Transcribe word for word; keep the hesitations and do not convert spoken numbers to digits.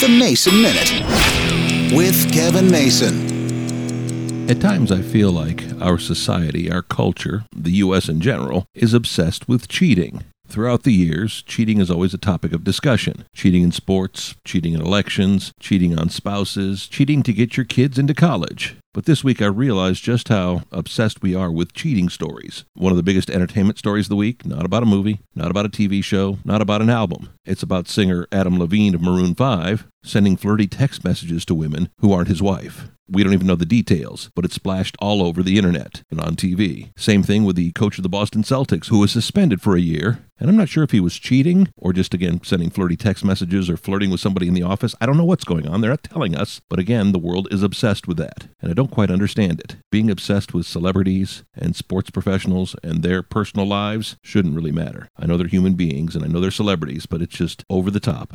The Mason Minute with Kevin Mason. At times I feel like our society, our culture, the U S in general, is obsessed with cheating. Throughout the years, cheating is always a topic of discussion. Cheating in sports, cheating in elections, cheating on spouses, cheating to get your kids into college. But this week I realized just how obsessed we are with cheating stories. One of the biggest entertainment stories of the week, not about a movie, not about a T V show, not about an album. It's about singer Adam Levine of Maroon five sending flirty text messages to women who aren't his wife. We don't even know the details, but it splashed all over the internet and on T V. Same thing with the coach of the Boston Celtics, who was suspended for a year. And I'm not sure if he was cheating or just, again, sending flirty text messages or flirting with somebody in the office. I don't know what's going on. They're not telling us. But again, the world is obsessed with that. And I don't quite understand it. Being obsessed with celebrities and sports professionals and their personal lives shouldn't really matter. I know they're human beings and I know they're celebrities, but it's just over the top.